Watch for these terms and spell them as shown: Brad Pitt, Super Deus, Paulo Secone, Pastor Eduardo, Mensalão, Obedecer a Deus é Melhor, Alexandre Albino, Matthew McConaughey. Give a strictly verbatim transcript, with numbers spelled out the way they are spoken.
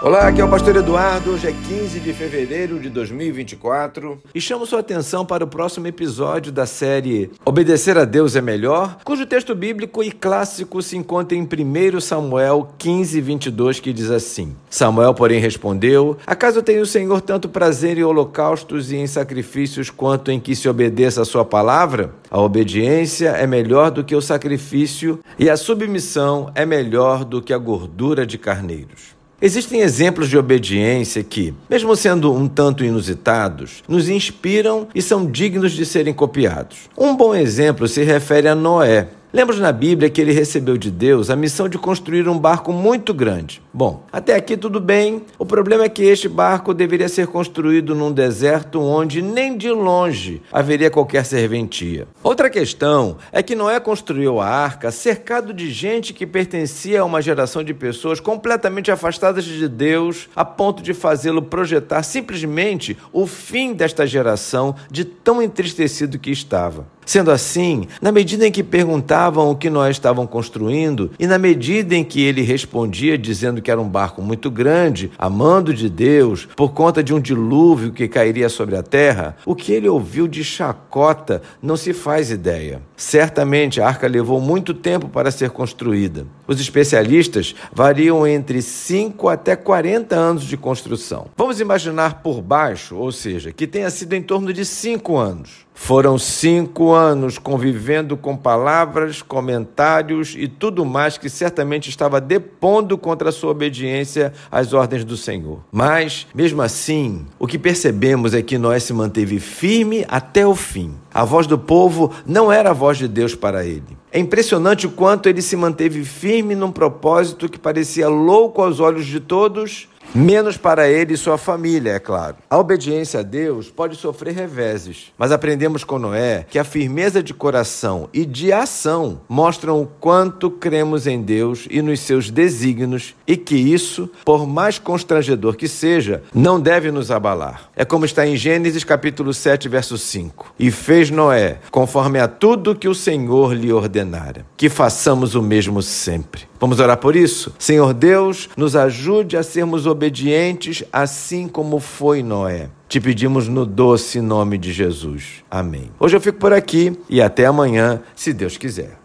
Olá, aqui é o Pastor Eduardo. Hoje é quinze de fevereiro de dois mil e vinte e quatro e chamo sua atenção para o próximo episódio da série Obedecer a Deus é Melhor, cujo texto bíblico e clássico se encontra em primeiro Samuel quinze, vinte e dois, que diz assim: Samuel, porém, respondeu: Acaso tem o Senhor tanto prazer em holocaustos e em sacrifícios quanto em que se obedeça a sua palavra? A obediência é melhor do que o sacrifício e a submissão é melhor do que a gordura de carneiros. Existem exemplos de obediência que, mesmo sendo um tanto inusitados, nos inspiram e são dignos de serem copiados. Um bom exemplo se refere a Noé. Lemos na Bíblia que ele recebeu de Deus a missão de construir um barco muito grande. Bom, até aqui tudo bem. O problema é que este barco deveria ser construído num deserto onde nem de longe haveria qualquer serventia. Outra questão é que Noé construiu a arca cercado de gente que pertencia a uma geração de pessoas completamente afastadas de Deus, a ponto de fazê-lo projetar simplesmente o fim desta geração, de tão entristecido que estava. Sendo assim, na medida em que perguntavam o que Noé estavam construindo e na medida em que ele respondia dizendo que era um barco muito grande, amando de Deus, por conta de um dilúvio que cairia sobre a terra, o que ele ouviu de chacota não se faz ideia. Certamente a arca levou muito tempo para ser construída. Os especialistas variam entre cinco até quarenta anos de construção. Vamos imaginar por baixo, ou seja, que tenha sido em torno de cinco anos. Foram cinco anos convivendo com palavras, comentários e tudo mais que certamente estava depondo contra a sua obediência às ordens do Senhor. Mas, mesmo assim, o que percebemos é que Noé se manteve firme até o fim. A voz do povo não era a voz de Deus para ele. É impressionante o quanto ele se manteve firme num propósito que parecia louco aos olhos de todos, menos para ele e sua família, é claro. A obediência a Deus pode sofrer reveses, mas aprendemos com Noé que a firmeza de coração e de ação mostram o quanto cremos em Deus e nos seus desígnios e que isso, por mais constrangedor que seja, não deve nos abalar. É como está em Gênesis capítulo sete, verso cinco. E fez Noé conforme a tudo que o Senhor lhe ordenara. Que façamos o mesmo sempre. Vamos orar por isso? Senhor Deus, nos ajude a sermos obedientes, assim como foi Noé. Te pedimos no doce nome de Jesus. Amém. Hoje eu fico por aqui e até amanhã, se Deus quiser.